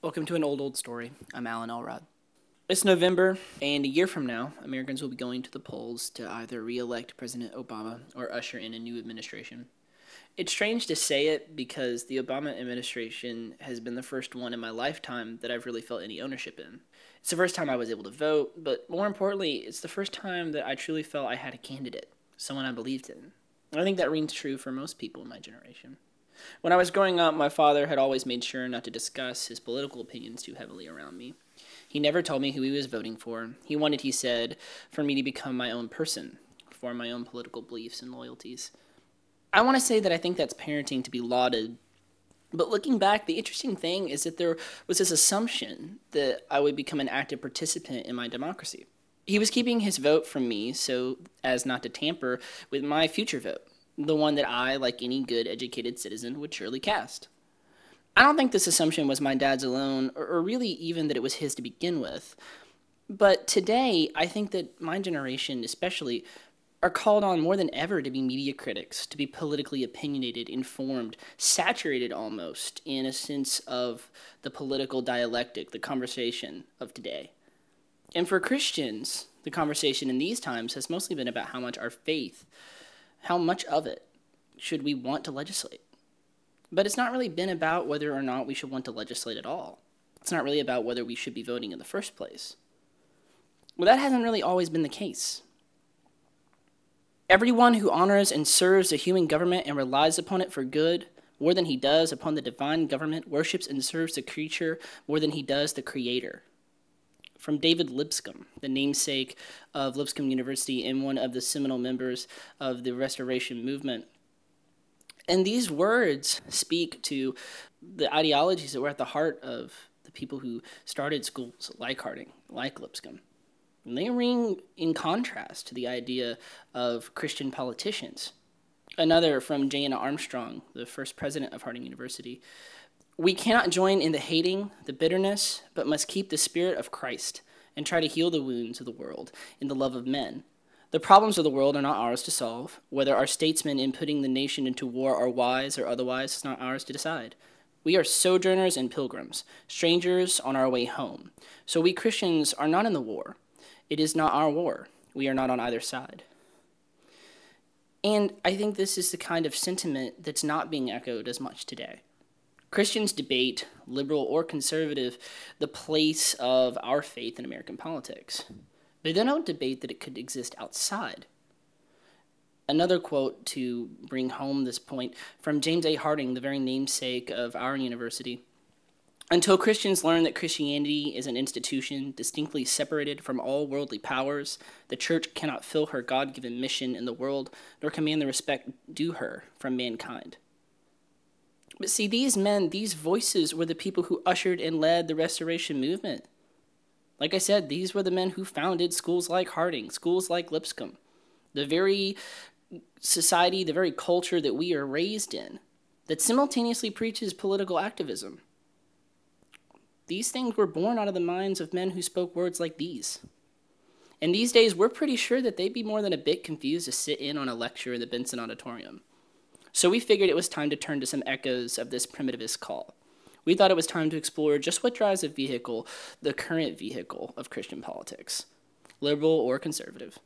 Welcome to an old story. I'm Alan Elrod. It's November, and a year from now, Americans will be going to the polls to either re-elect President Obama or usher in a new administration. It's strange to say it because the Obama administration has been the first one in my lifetime that I've really felt any ownership in. It's the first time I was able to vote, but more importantly, it's the first time that I truly felt I had a candidate, someone I believed in. I think that rings true for most people in my generation. When I was growing up, my father had always made sure not to discuss his political opinions too heavily around me. He never told me who he was voting for. He wanted, he said, for me to become my own person, form my own political beliefs and loyalties. I want to say that I think that's parenting to be lauded, but looking back, the interesting thing is that there was this assumption that I would become an active participant in my democracy. He was keeping his vote from me so as not to tamper with my future vote, the one that I, like any good educated citizen, would surely cast. I don't think this assumption was my dad's alone, or really even that it was his to begin with. But today, I think that my generation especially are called on more than ever to be media critics, to be politically opinionated, informed, saturated almost in a sense of the political dialectic, the conversation of today. And for Christians, the conversation in these times has mostly been about how much our faith, how much of it should we want to legislate? But it's not really been about whether or not we should want to legislate at all. It's not really about whether we should be voting in the first place. Well, that hasn't really always been the case. Everyone who honors and serves the human government and relies upon it for good more than he does upon the divine government worships and serves the creature more than he does the creator. From David Lipscomb, the namesake of Lipscomb University and one of the seminal members of the Restoration Movement. And these words speak to the ideologies that were at the heart of the people who started schools like Harding, like Lipscomb. And they ring in contrast to the idea of Christian politicians. Another from Jayna Armstrong, the first president of Harding University. We cannot join in the hating, the bitterness, but must keep the spirit of Christ and try to heal the wounds of the world in the love of men. The problems of the world are not ours to solve. Whether our statesmen in putting the nation into war are wise or otherwise is not ours to decide. We are sojourners and pilgrims, strangers on our way home. So we Christians are not in the war. It is not our war. We are not on either side. And I think this is the kind of sentiment that's not being echoed as much today. Christians debate, liberal or conservative, the place of our faith in American politics. But they don't debate that it could exist outside. Another quote to bring home this point from James A. Harding, the very namesake of our university. Until Christians learn that Christianity is an institution distinctly separated from all worldly powers, the church cannot fill her God-given mission in the world, nor command the respect due her from mankind. But see, these men, these voices were the people who ushered and led the Restoration Movement. Like I said, these were the men who founded schools like Harding, schools like Lipscomb, the very society, the very culture that we are raised in, that simultaneously preaches political activism. These things were born out of the minds of men who spoke words like these. And these days, we're pretty sure that they'd be more than a bit confused to sit in on a lecture in the Benson Auditorium. So we figured it was time to turn to some echoes of this primitivist call. We thought it was time to explore just what drives a vehicle, the current vehicle of Christian politics, liberal or conservative,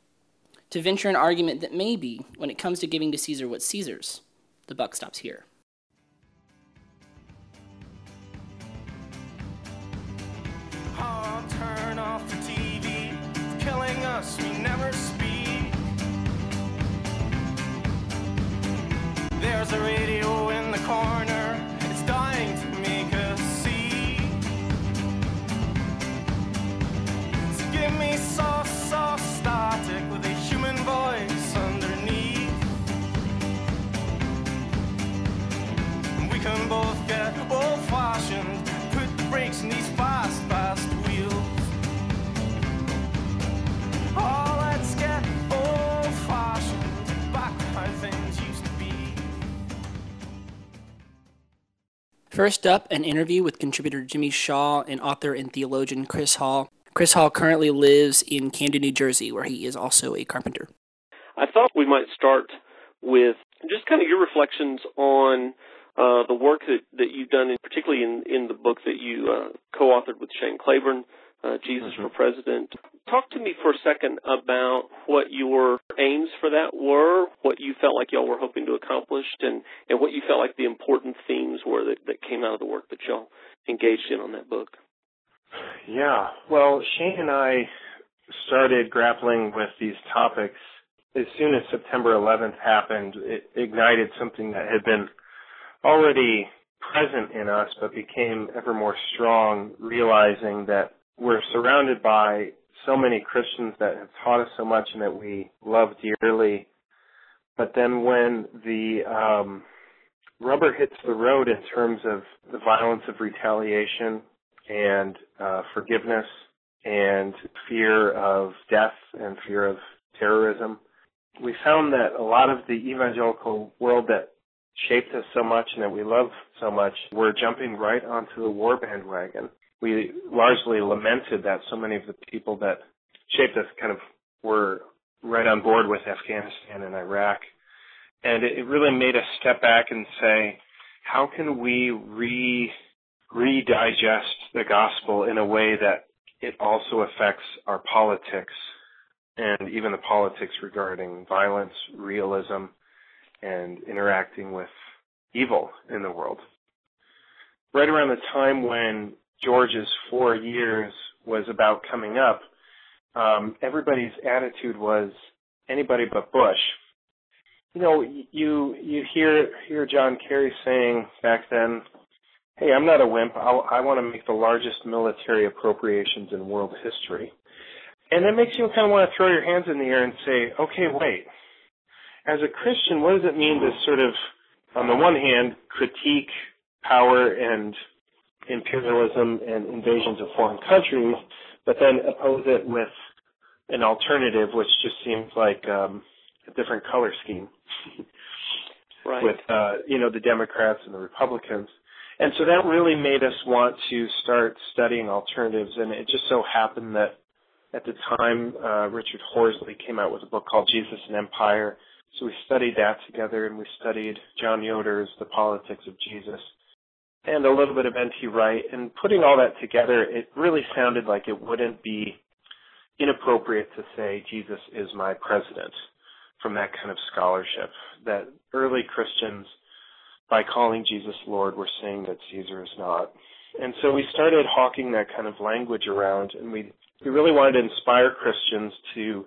to venture an argument that maybe, when it comes to giving to Caesar what's Caesar's, the buck stops here. Oh, turn off the TV, it's killing us, we never speak. There's a radio in the corner, it's dying to make us see. So give me soft, soft static with a human voice underneath. And we can both get old-fashioned, put the brakes in these fast, fast wheels. Oh, let's get old-fashioned, back to how things used to be. First up, an interview with contributor Jimmy Shaw and author and theologian Chris Hall. Chris Hall currently lives in Camden, New Jersey, where he is also a carpenter. I thought we might start with just kind of your reflections on the work that you've done, particularly in the book that you co-authored with Shane Claiborne, Jesus for President. Talk to me for a second about what your aims for that were, what you felt like y'all were hoping to accomplish, and what you felt like the important themes were that came out of the work that y'all engaged in on that book. Yeah. Well, Shane and I started grappling with these topics as soon as September 11th happened. It ignited something that had been already present in us, but became ever more strong, realizing that we're surrounded by so many Christians that have taught us so much and that we love dearly. But then when the rubber hits the road in terms of the violence of retaliation and forgiveness and fear of death and fear of terrorism, we found that a lot of the evangelical world that shaped us so much and that we love so much were jumping right onto the war bandwagon. We largely lamented that so many of the people that shaped us kind of were right on board with Afghanistan and Iraq. And it really made us step back and say, how can we redigest the gospel in a way that it also affects our politics and even the politics regarding violence, realism, and interacting with evil in the world? Right around the time when George's 4 years was about coming up, everybody's attitude was anybody but Bush. You know, you hear John Kerry saying back then, hey, I'm not a wimp. I want to make the largest military appropriations in world history. And that makes you kind of want to throw your hands in the air and say, okay, wait. As a Christian, what does it mean to sort of, on the one hand, critique power and imperialism and invasions of foreign countries, but then oppose it with an alternative, which just seems like a different color scheme, right? With the Democrats and the Republicans. And so that really made us want to start studying alternatives. And it just so happened that at the time, Richard Horsley came out with a book called Jesus and Empire. So we studied that together, and we studied John Yoder's The Politics of Jesus and a little bit of N.T. Wright. And putting all that together, it really sounded like it wouldn't be inappropriate to say Jesus is my president from that kind of scholarship, that early Christians, by calling Jesus Lord, were saying that Caesar is not. And so we started hawking that kind of language around, and we really wanted to inspire Christians to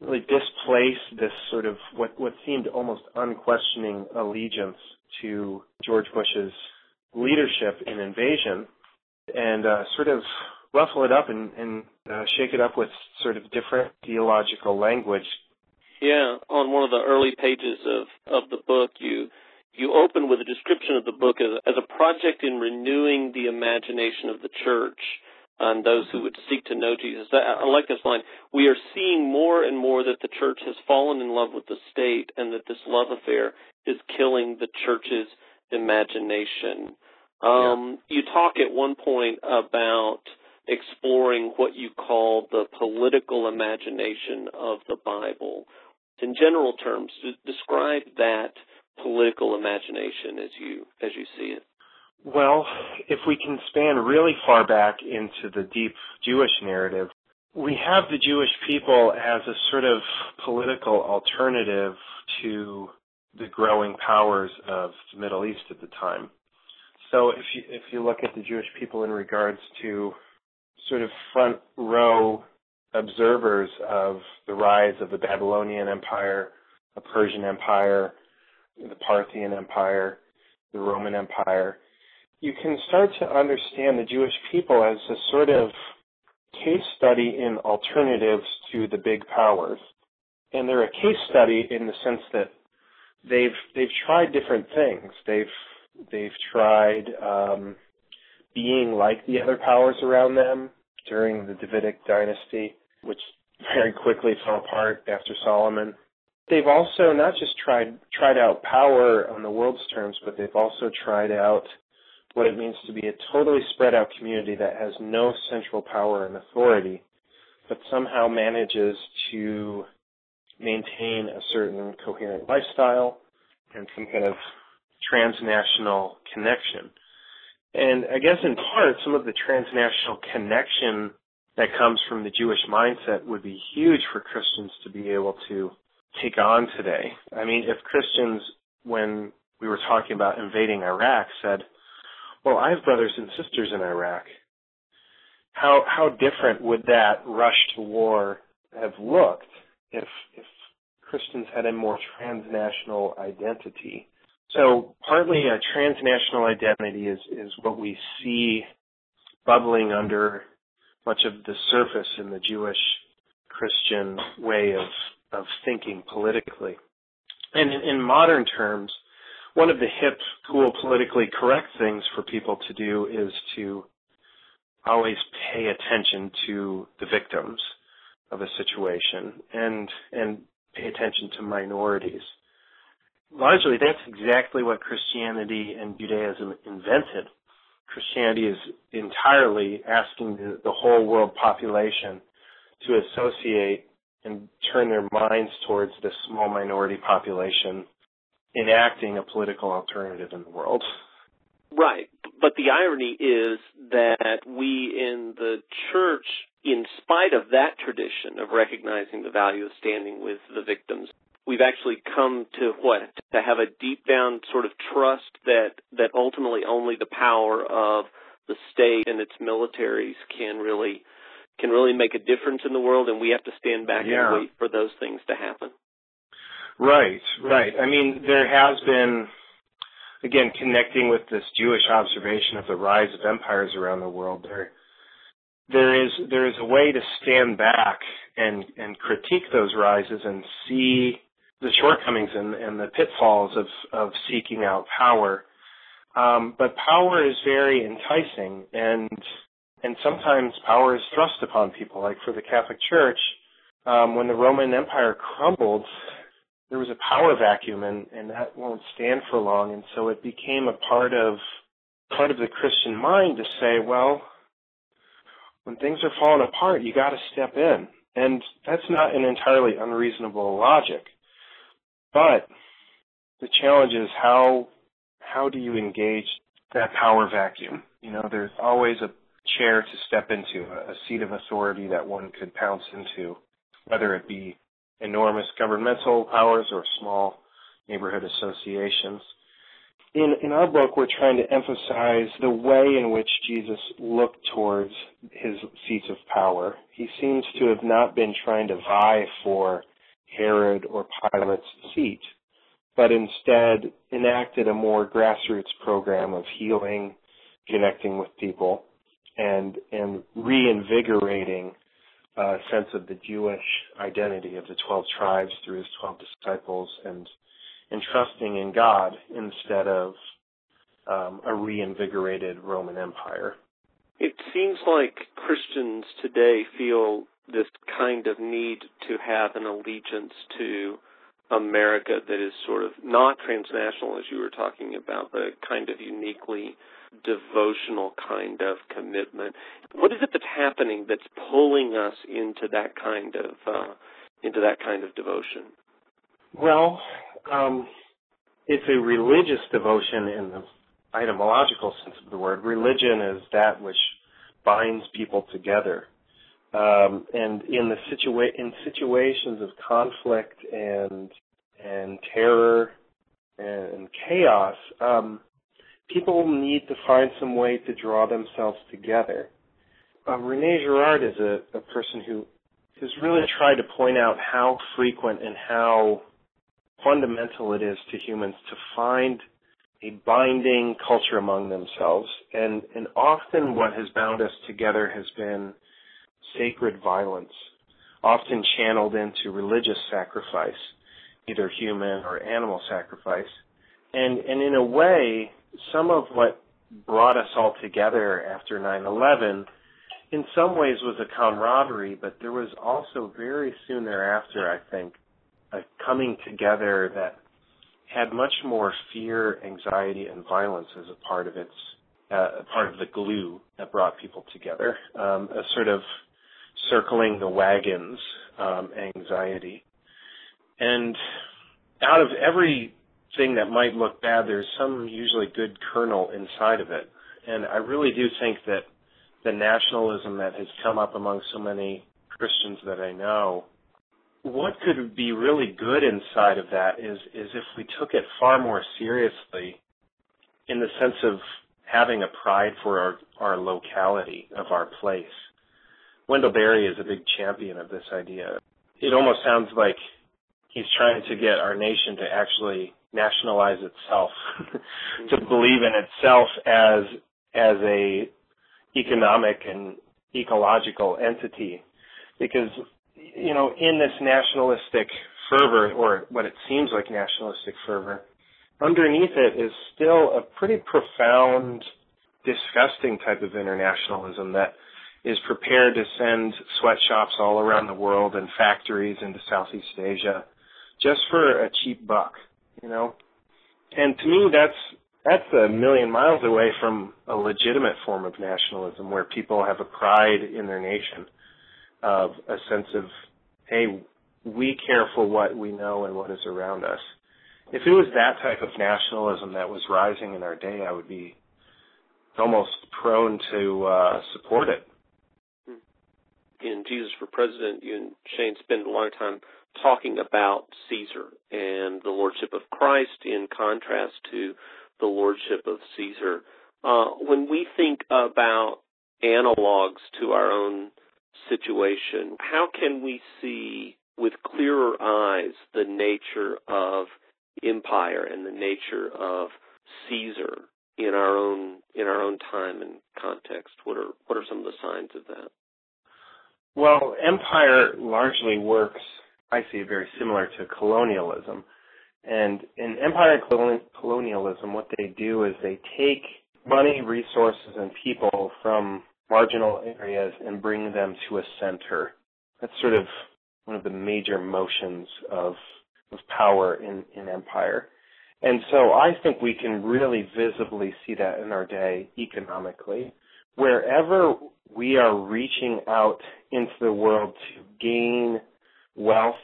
really displace this sort of what seemed almost unquestioning allegiance to George Bush's leadership in invasion, and sort of ruffle it up and shake it up with sort of different theological language. Yeah, on one of the early pages of the book, you open with a description of the book as a project in renewing the imagination of the church on those who would seek to know Jesus. I like this line. We are seeing more and more that the church has fallen in love with the state and that this love affair is killing the church's imagination. You talk at one point about exploring what you call the political imagination of the Bible. In general terms, describe that political imagination as you see it. Well, if we can span really far back into the deep Jewish narrative, we have the Jewish people as a sort of political alternative to the growing powers of the Middle East at the time. So if you look at the Jewish people in regards to sort of front row observers of the rise of the Babylonian Empire, the Persian Empire, the Parthian Empire, the Roman Empire, you can start to understand the Jewish people as a sort of case study in alternatives to the big powers. And they're a case study in the sense that they've tried different things. They've tried being like the other powers around them during the Davidic dynasty, which very quickly fell apart after Solomon. They've also not just tried out power on the world's terms, but they've also tried out what it means to be a totally spread out community that has no central power and authority, but somehow manages to maintain a certain coherent lifestyle and some kind of transnational connection. And I guess in part, some of the transnational connection that comes from the Jewish mindset would be huge for Christians to be able to take on today. I mean, if Christians, when we were talking about invading Iraq, said, well, I have brothers and sisters in Iraq, how different would that rush to war have looked if Christians had a more transnational identity? So partly a transnational identity is what we see bubbling under much of the surface in the Jewish Christian way of thinking politically. And in modern terms, one of the hip, cool, politically correct things for people to do is to always pay attention to the victims of a situation and pay attention to minorities. Largely, that's exactly what Christianity and Judaism invented. Christianity is entirely asking the whole world population to associate and turn their minds towards this small minority population enacting a political alternative in the world. Right. But the irony is that we in the church, in spite of that tradition of recognizing the value of standing with the victims, we've actually come to what? To have a deep-down sort of trust that ultimately only the power of the state and its militaries can really make a difference in the world, and we have to stand back and wait for those things to happen. Right. I mean, there has been, again, connecting with this Jewish observation of the rise of empires around the world, there is a way to stand back and critique those rises and see the shortcomings and the pitfalls of seeking out power. But power is very enticing, and sometimes power is thrust upon people. Like for the Catholic Church, when the Roman Empire crumbled, there was a power vacuum, and that won't stand for long. And so it became a part of the Christian mind to say, well, when things are falling apart, you got to step in. And that's not an entirely unreasonable logic. But the challenge is how do you engage that power vacuum? You know, there's always a chair to step into, a seat of authority that one could pounce into, whether it be enormous governmental powers or small neighborhood associations. In our book, we're trying to emphasize the way in which Jesus looked towards his seats of power. He seems to have not been trying to vie for Herod or Pilate's seat, but instead enacted a more grassroots program of healing, connecting with people, and reinvigorating a sense of the Jewish identity of the 12 tribes through his 12 disciples and trusting in God instead of a reinvigorated Roman Empire. It seems like Christians today feel this kind of need to have an allegiance to America that is sort of not transnational, as you were talking about, but kind of uniquely devotional kind of commitment. What is it that's happening that's pulling us into that kind of devotion? Well, it's a religious devotion in the etymological sense of the word. Religion is that which binds people together. And in situations of conflict and terror and chaos, people need to find some way to draw themselves together. Rene Girard is a person who has really tried to point out how frequent and how fundamental it is to humans to find a binding culture among themselves. And often what has bound us together has been sacred violence, often channeled into religious sacrifice, either human or animal sacrifice. And in a way, some of what brought us all together after 9/11 in some ways was a camaraderie, but there was also very soon thereafter, I think, a coming together that had much more fear, anxiety, and violence as a part of the glue that brought people together, a sort of circling the wagons anxiety. And out of everything that might look bad, there's some usually good kernel inside of it. And I really do think that the nationalism that has come up among so many Christians that I know, what could be really good inside of that is if we took it far more seriously in the sense of having a pride for our locality, of our place. Wendell Berry is a big champion of this idea. It almost sounds like he's trying to get our nation to actually nationalize itself, to believe in itself as a economic and ecological entity. Because, you know, in this nationalistic fervor, or what it seems like nationalistic fervor, underneath it is still a pretty profound, disgusting type of internationalism that is prepared to send sweatshops all around the world and factories into Southeast Asia just for a cheap buck, you know? And to me, that's a million miles away from a legitimate form of nationalism where people have a pride in their nation, of a sense of, hey, we care for what we know and what is around us. If it was that type of nationalism that was rising in our day, I would be almost prone to support it. In Jesus for President, you and Shane spend a lot of time talking about Caesar and the lordship of Christ in contrast to the lordship of Caesar. When we think about analogs to our own situation, how can we see with clearer eyes the nature of empire and the nature of Caesar in our own time and context? What are some of the signs of that? Well, empire largely works, I see, very similar to colonialism. And in empire colonialism, what they do is they take money, resources, and people from marginal areas and bring them to a center. That's sort of one of the major motions of power in empire. And so I think we can really visibly see that in our day economically. Wherever we are reaching out into the world to gain wealth,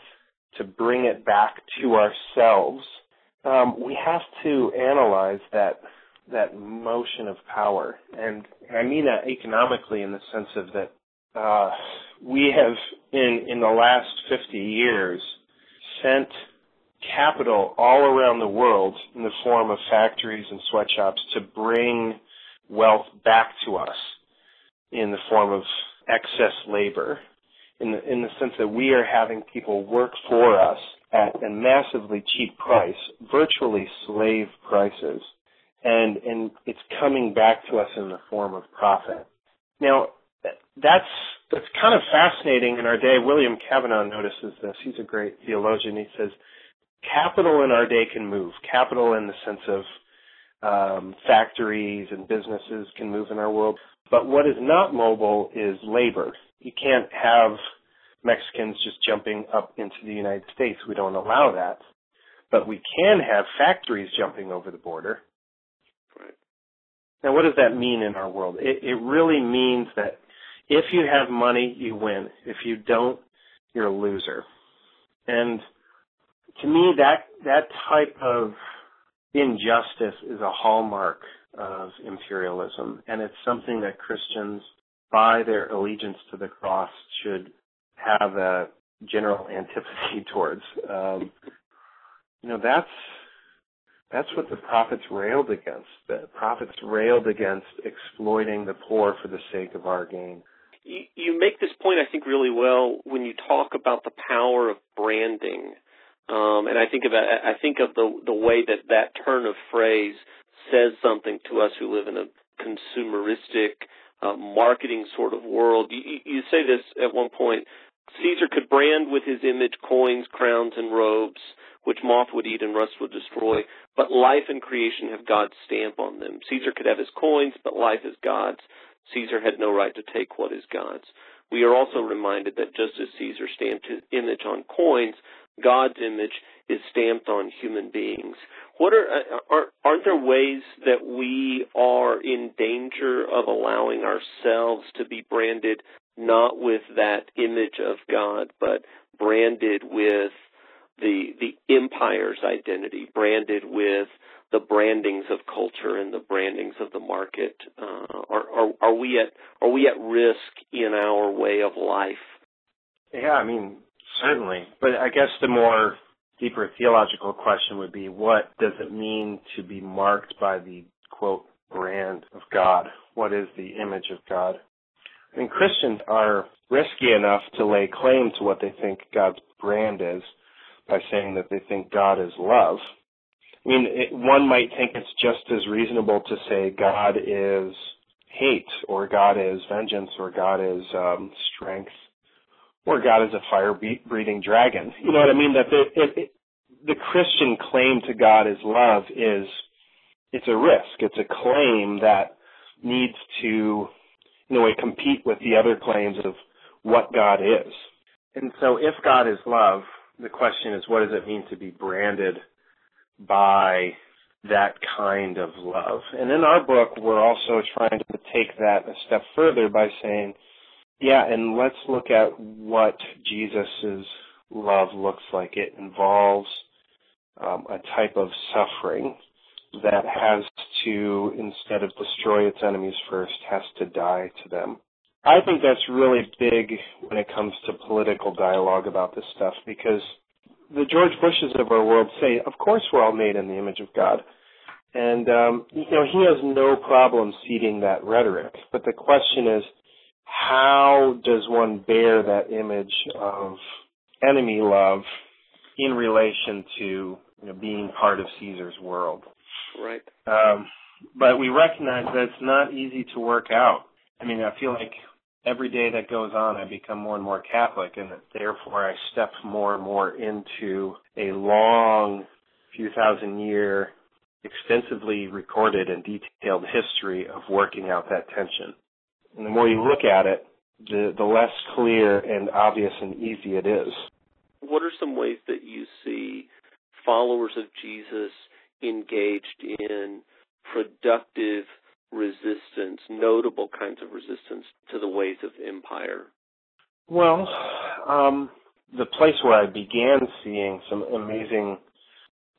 to bring it back to ourselves, we have to analyze that motion of power. And I mean that economically in the sense of that we have, in the last 50 years, sent capital all around the world in the form of factories and sweatshops to bring wealth back to us in the form of excess labor, in the sense that we are having people work for us at a massively cheap price, virtually slave prices, and it's coming back to us in the form of profit. Now, that's kind of fascinating in our day. William Kavanaugh notices this. He's a great theologian. He says, capital in our day can move. Capital in the sense of factories and businesses can move in our world. But what is not mobile is labor. You can't have Mexicans just jumping up into the United States. We don't allow that. But we can have factories jumping over the border. Right. Now, what does that mean in our world? It really means that if you have money, you win. If you don't, you're a loser. And to me, that type of injustice is a hallmark of imperialism, and it's something that Christians, by their allegiance to the cross, should have a general antipathy towards. That's what the prophets railed against. The prophets railed against exploiting the poor for the sake of our gain. You make this point, I think, really well when you talk about the power of branding. And I think of the way that turn of phrase says something to us who live in a consumeristic, marketing sort of world. You say this at one point: Caesar could brand with his image coins, crowns, and robes, which moth would eat and rust would destroy, but life and creation have God's stamp on them. Caesar could have his coins, but life is God's. Caesar had no right to take what is God's. We are also reminded that just as Caesar stamped his image on coins, God's image is stamped on human beings. Aren't there ways that we are in danger of allowing ourselves to be branded not with that image of God, but branded with the empire's identity, branded with the brandings of culture and the brandings of the market? Are we at risk in our way of life? Yeah, I mean, certainly. But I guess the more deeper theological question would be, what does it mean to be marked by the, quote, brand of God? What is the image of God? I mean, Christians are risky enough to lay claim to what they think God's brand is by saying that they think God is love. I mean, one might think it's just as reasonable to say God is hate, or God is vengeance, or God is strength, or God is a fire-breathing dragon. You know what I mean? That the Christian claim to God is love is, it's a risk. It's a claim that needs to, in a way, compete with the other claims of what God is. And so if God is love, the question is, what does it mean to be branded by that kind of love? And in our book, we're also trying to take that a step further by saying, yeah, and let's look at what Jesus' love looks like. It involves a type of suffering that has to, instead of destroy its enemies first, has to die to them. I think that's really big when it comes to political dialogue about this stuff, because the George Bushes of our world say, of course we're all made in the image of God. And, you know, he has no problem ceding that rhetoric. But the question is, how does one bear that image of enemy love in relation to, you know, being part of Caesar's world? Right. But we recognize that it's not easy to work out. I mean, I feel like every day that goes on, I become more and more Catholic, and therefore I step more and more into a long, few thousand year, extensively recorded and detailed history of working out that tension. And the more you look at it, the less clear and obvious and easy it is. What are some ways that you see followers of Jesus engaged in productive resistance, notable kinds of resistance to the ways of empire? Well, the place where I began seeing some amazing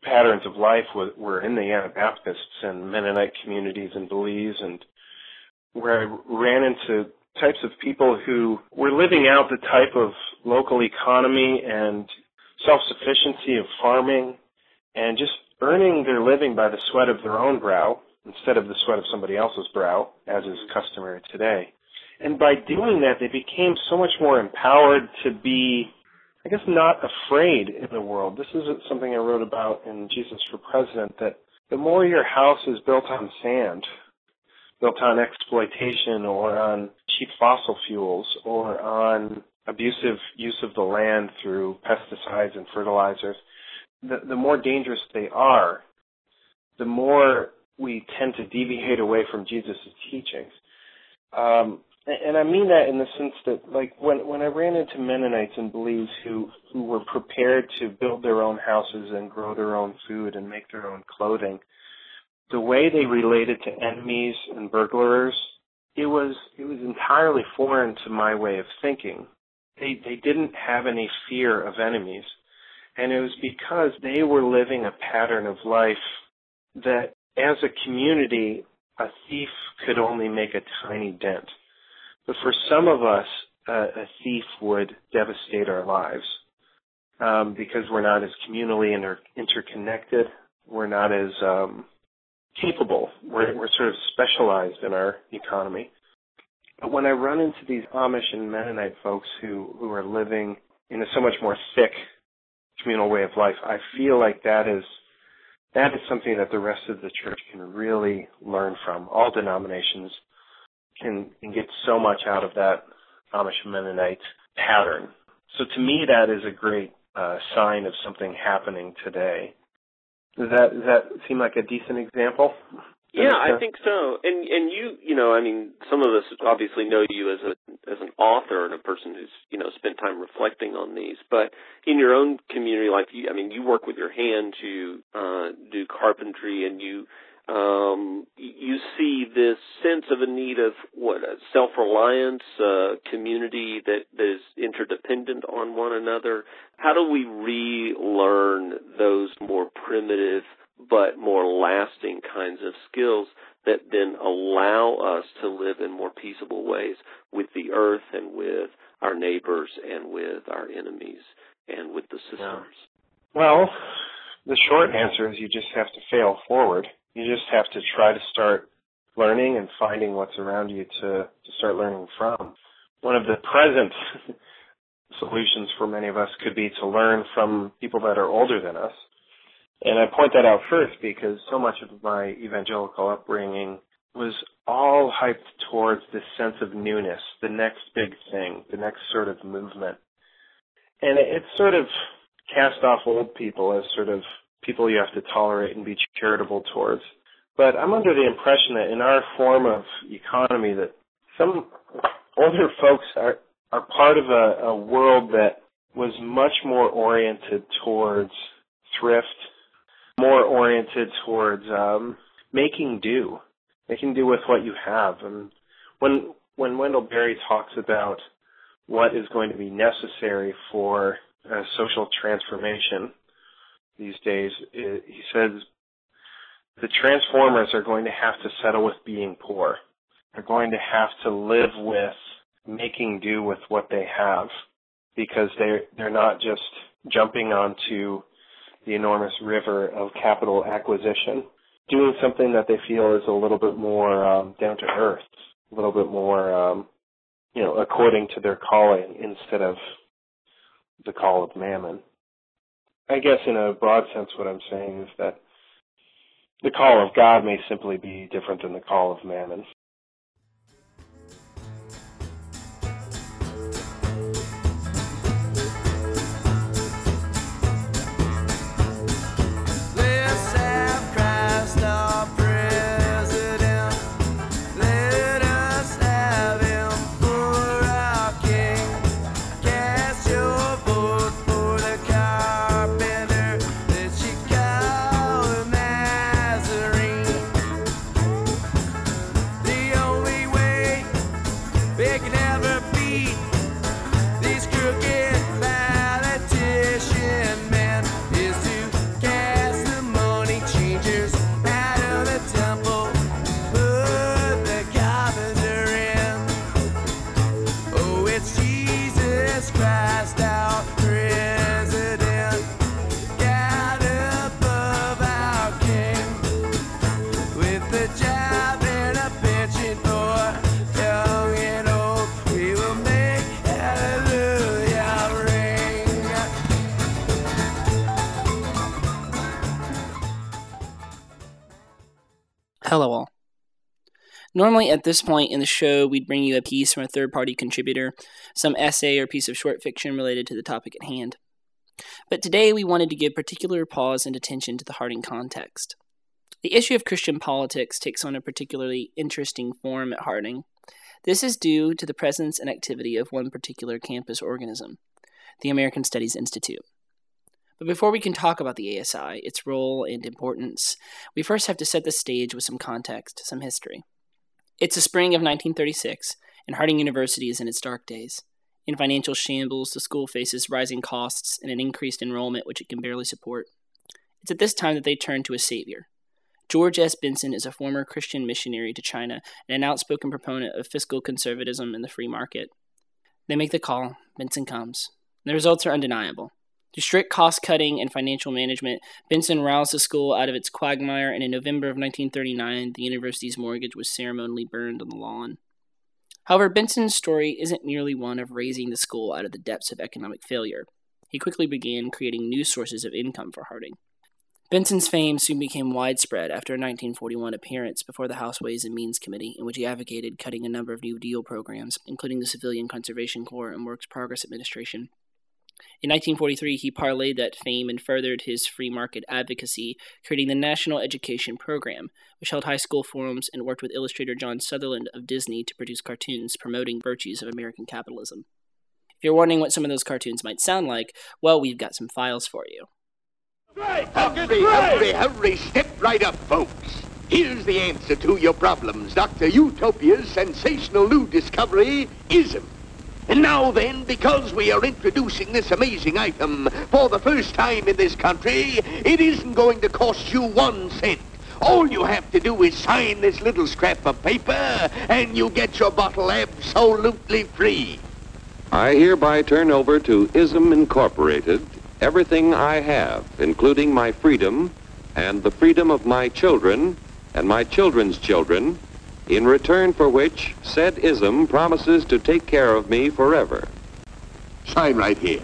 patterns of life were in the Anabaptists and Mennonite communities in Belize, and where I ran into types of people who were living out the type of local economy and self-sufficiency of farming and just earning their living by the sweat of their own brow instead of the sweat of somebody else's brow, as is customary today. And by doing that, they became so much more empowered to be, I guess, not afraid in the world. This is something I wrote about in Jesus for President, that the more your house is built on sand, built on exploitation or on cheap fossil fuels or on abusive use of the land through pesticides and fertilizers, the more dangerous they are, the more we tend to deviate away from Jesus' teachings. And I mean that in the sense that, like, when I ran into Mennonites in Belize who were prepared to build their own houses and grow their own food and make their own clothing, the way they related to enemies and burglars, it was entirely foreign to my way of thinking. They didn't have any fear of enemies. And it was because they were living a pattern of life that, as a community, a thief could only make a tiny dent. But for some of us, a thief would devastate our lives because we're not as communally interconnected. We're not as capable. We're sort of specialized in our economy. But when I run into these Amish and Mennonite folks who are living in a so much more thick communal way of life, I feel like that is something that the rest of the church can really learn from. All denominations can get so much out of that Amish Mennonite pattern. So to me, that is a great sign of something happening today. Does that seem like a decent example? Yeah, I think so. And you know, I mean, some of us obviously know you as an author and a person who's, you know, spent time reflecting on these. But in your own community, like, you work with your hands, you do carpentry, and you see this sense of a need of self-reliance, community that is interdependent on one another. How do we relearn those more primitive but more lasting kinds of skills that then allow us to live in more peaceable ways with the earth and with our neighbors and with our enemies and with the systems. Well, the short answer is you just have to fail forward. You just have to try to start learning and finding what's around you to start learning from. One of the present solutions for many of us could be to learn from people that are older than us. And I point that out first because so much of my evangelical upbringing was all hyped towards this sense of newness, the next big thing, the next sort of movement. And it sort of cast off old people as sort of people you have to tolerate and be charitable towards. But I'm under the impression that in our form of economy that some older folks are part of a world that was much more oriented towards thrift, more oriented towards making do with what you have. And when Wendell Berry talks about what is going to be necessary for social transformation these days, he says the transformers are going to have to settle with being poor. They're going to have to live with making do with what they have, because they're not just jumping onto the enormous river of capital acquisition, doing something that they feel is a little bit more down to earth, a little bit more, according to their calling instead of the call of mammon. I guess in a broad sense what I'm saying is that the call of God may simply be different than the call of mammon. Hello all. Normally at this point in the show, we'd bring you a piece from a third-party contributor, some essay or piece of short fiction related to the topic at hand. But today we wanted to give particular pause and attention to the Harding context. The issue of Christian politics takes on a particularly interesting form at Harding. This is due to the presence and activity of one particular campus organism, the American Studies Institute. But before we can talk about the ASI, its role and importance, we first have to set the stage with some context, some history. It's the spring of 1936, and Harding University is in its dark days. In financial shambles, the school faces rising costs and an increased enrollment which it can barely support. It's at this time that they turn to a savior. George S. Benson is a former Christian missionary to China and an outspoken proponent of fiscal conservatism and the free market. They make the call. Benson comes. The results are undeniable. Through strict cost-cutting and financial management, Benson roused the school out of its quagmire, and in November of 1939, the university's mortgage was ceremonially burned on the lawn. However, Benson's story isn't merely one of raising the school out of the depths of economic failure. He quickly began creating new sources of income for Harding. Benson's fame soon became widespread after a 1941 appearance before the House Ways and Means Committee, in which he advocated cutting a number of New Deal programs, including the Civilian Conservation Corps and Works Progress Administration. In 1943, he parlayed that fame and furthered his free market advocacy, creating the National Education Program, which held high school forums and worked with illustrator John Sutherland of Disney to produce cartoons promoting virtues of American capitalism. If you're wondering what some of those cartoons might sound like, well, we've got some files for you. Hurry, step right up, folks. Here's the answer to your problems. Dr. Utopia's sensational new discovery, ism. And now then, because we are introducing this amazing item for the first time in this country, it isn't going to cost you 1 cent. All you have to do is sign this little scrap of paper, and you get your bottle absolutely free. I hereby turn over to ISM Incorporated everything I have, including my freedom and the freedom of my children and my children's children, in return for which said ISM promises to take care of me forever. Sign right here.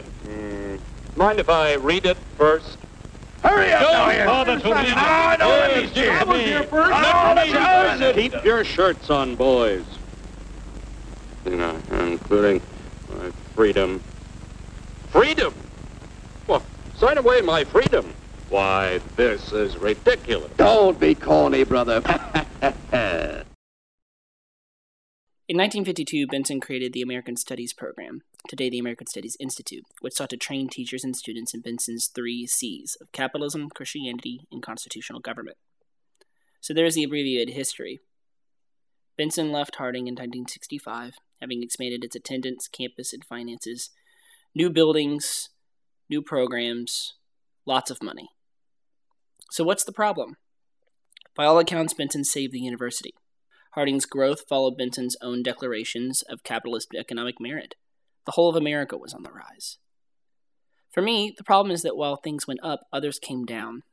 Mind if I read it first? Hurry up! Don't bother to read it. I don't understand. I was here first. Keep your shirts on, boys. You know, including my freedom. Freedom? Well, sign away my freedom. Why, this is ridiculous. Don't be corny, brother. In 1952, Benson created the American Studies Program, today the American Studies Institute, which sought to train teachers and students in Benson's 3 C's of capitalism, Christianity, and constitutional government. So there's the abbreviated history. Benson left Harding in 1965, having expanded its attendance, campus, and finances, new buildings, new programs, lots of money. So what's the problem? By all accounts, Benson saved the university. Harding's growth followed Benson's own declarations of capitalist economic merit. The whole of America was on the rise. For me, the problem is that while things went up, others came down.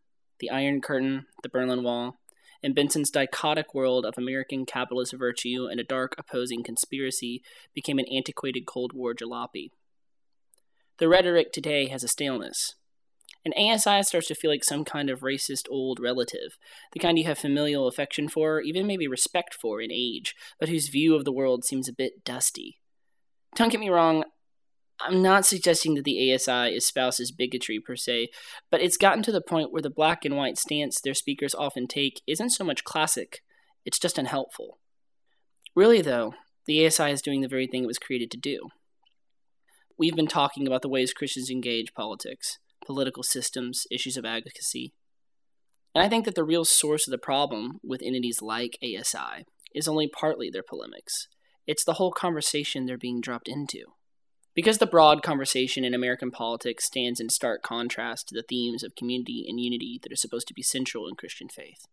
The Iron Curtain, the Berlin Wall, and Benson's dichotic world of American capitalist virtue and a dark opposing conspiracy became an antiquated Cold War jalopy. The rhetoric today has a staleness. And ASI starts to feel like some kind of racist old relative, the kind you have familial affection for, even maybe respect for in age, but whose view of the world seems a bit dusty. Don't get me wrong, I'm not suggesting that the ASI espouses bigotry per se, but it's gotten to the point where the black and white stance their speakers often take isn't so much classic, it's just unhelpful. Really though, the ASI is doing the very thing it was created to do. We've been talking about the ways Christians engage politics, political systems, issues of advocacy. And I think that the real source of the problem with entities like ASI is only partly their polemics. It's the whole conversation they're being dropped into. Because the broad conversation in American politics stands in stark contrast to the themes of community and unity that are supposed to be central in Christian faith,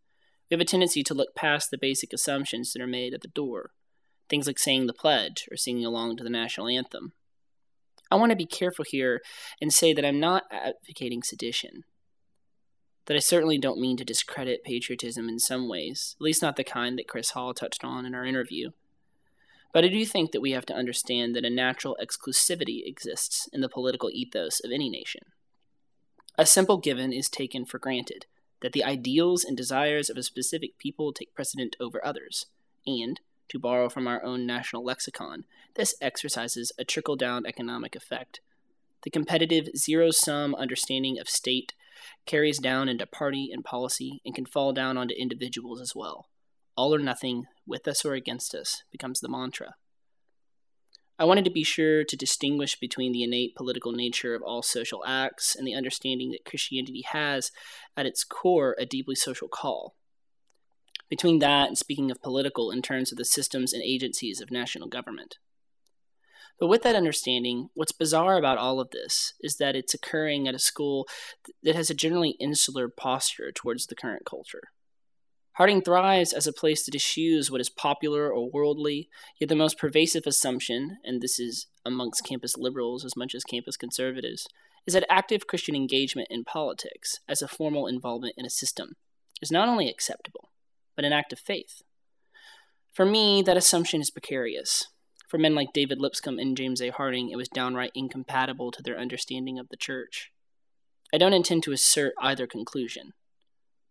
we have a tendency to look past the basic assumptions that are made at the door, things like saying the pledge or singing along to the national anthem. I want to be careful here and say that I'm not advocating sedition, that I certainly don't mean to discredit patriotism in some ways, at least not the kind that Chris Hall touched on in our interview. But I do think that we have to understand that a natural exclusivity exists in the political ethos of any nation. A simple given is taken for granted, that the ideals and desires of a specific people take precedent over others, and, to borrow from our own national lexicon, this exercises a trickle-down economic effect. The competitive, zero-sum understanding of state carries down into party and policy and can fall down onto individuals as well. All or nothing, with us or against us, becomes the mantra. I wanted to be sure to distinguish between the innate political nature of all social acts and the understanding that Christianity has, at its core, a deeply social call. Between that and speaking of political in terms of the systems and agencies of national government. But with that understanding, what's bizarre about all of this is that it's occurring at a school that has a generally insular posture towards the current culture. Harding thrives as a place that eschews what is popular or worldly, yet the most pervasive assumption, and this is amongst campus liberals as much as campus conservatives, is that active Christian engagement in politics as a formal involvement in a system is not only acceptable, but an act of faith. For me, that assumption is precarious. For men like David Lipscomb and James A. Harding, it was downright incompatible to their understanding of the church. I don't intend to assert either conclusion.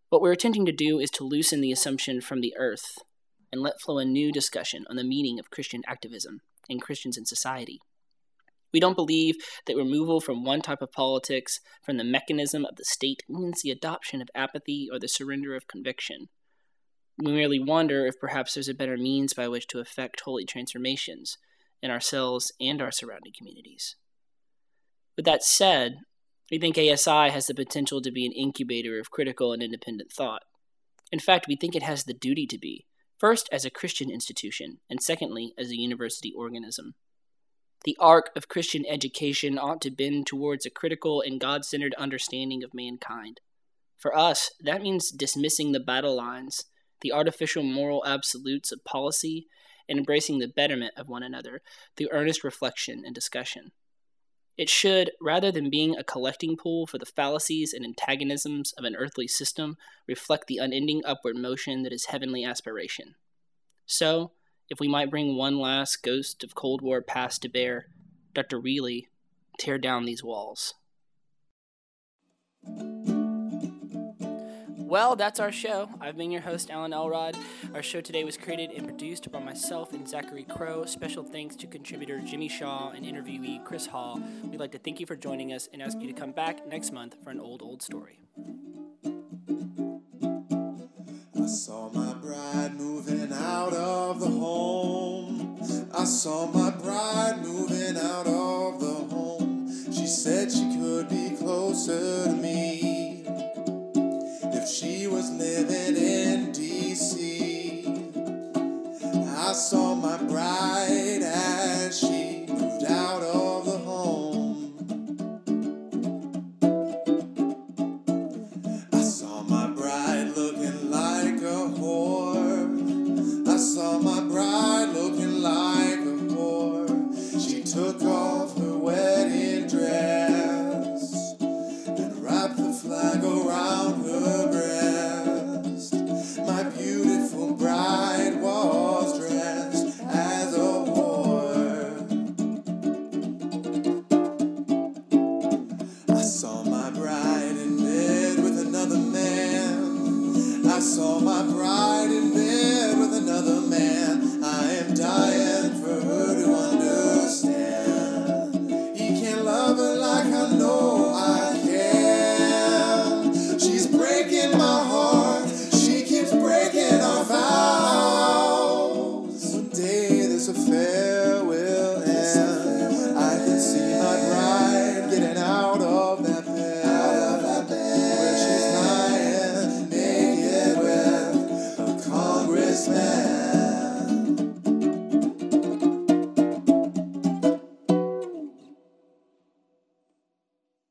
What we're attempting to do is to loosen the assumption from the earth and let flow a new discussion on the meaning of Christian activism and Christians in society. We don't believe that removal from one type of politics, from the mechanism of the state, means the adoption of apathy or the surrender of conviction. We merely wonder if perhaps there's a better means by which to effect holy transformations in ourselves and our surrounding communities. With that said, we think ASI has the potential to be an incubator of critical and independent thought. In fact, we think it has the duty to be, first as a Christian institution, and secondly as a university organism. The arc of Christian education ought to bend towards a critical and God-centered understanding of mankind. For us, that means dismissing the battle lines, the artificial moral absolutes of policy, and embracing the betterment of one another through earnest reflection and discussion. It should, rather than being a collecting pool for the fallacies and antagonisms of an earthly system, reflect the unending upward motion that is heavenly aspiration. So, if we might bring one last ghost of Cold War past to bear, Dr. Reilly, tear down these walls. Well, that's our show. I've been your host, Alan Elrod. Our show today was created and produced by myself and Zachary Crow. Special thanks to contributor Jimmy Shaw and interviewee Chris Hall. We'd like to thank you for joining us and ask you to come back next month for an old, old story. I saw my bride moving out of the home. I saw my bride moving out of the home. She said she could be closer to me. She was living in D.C. I saw my bride.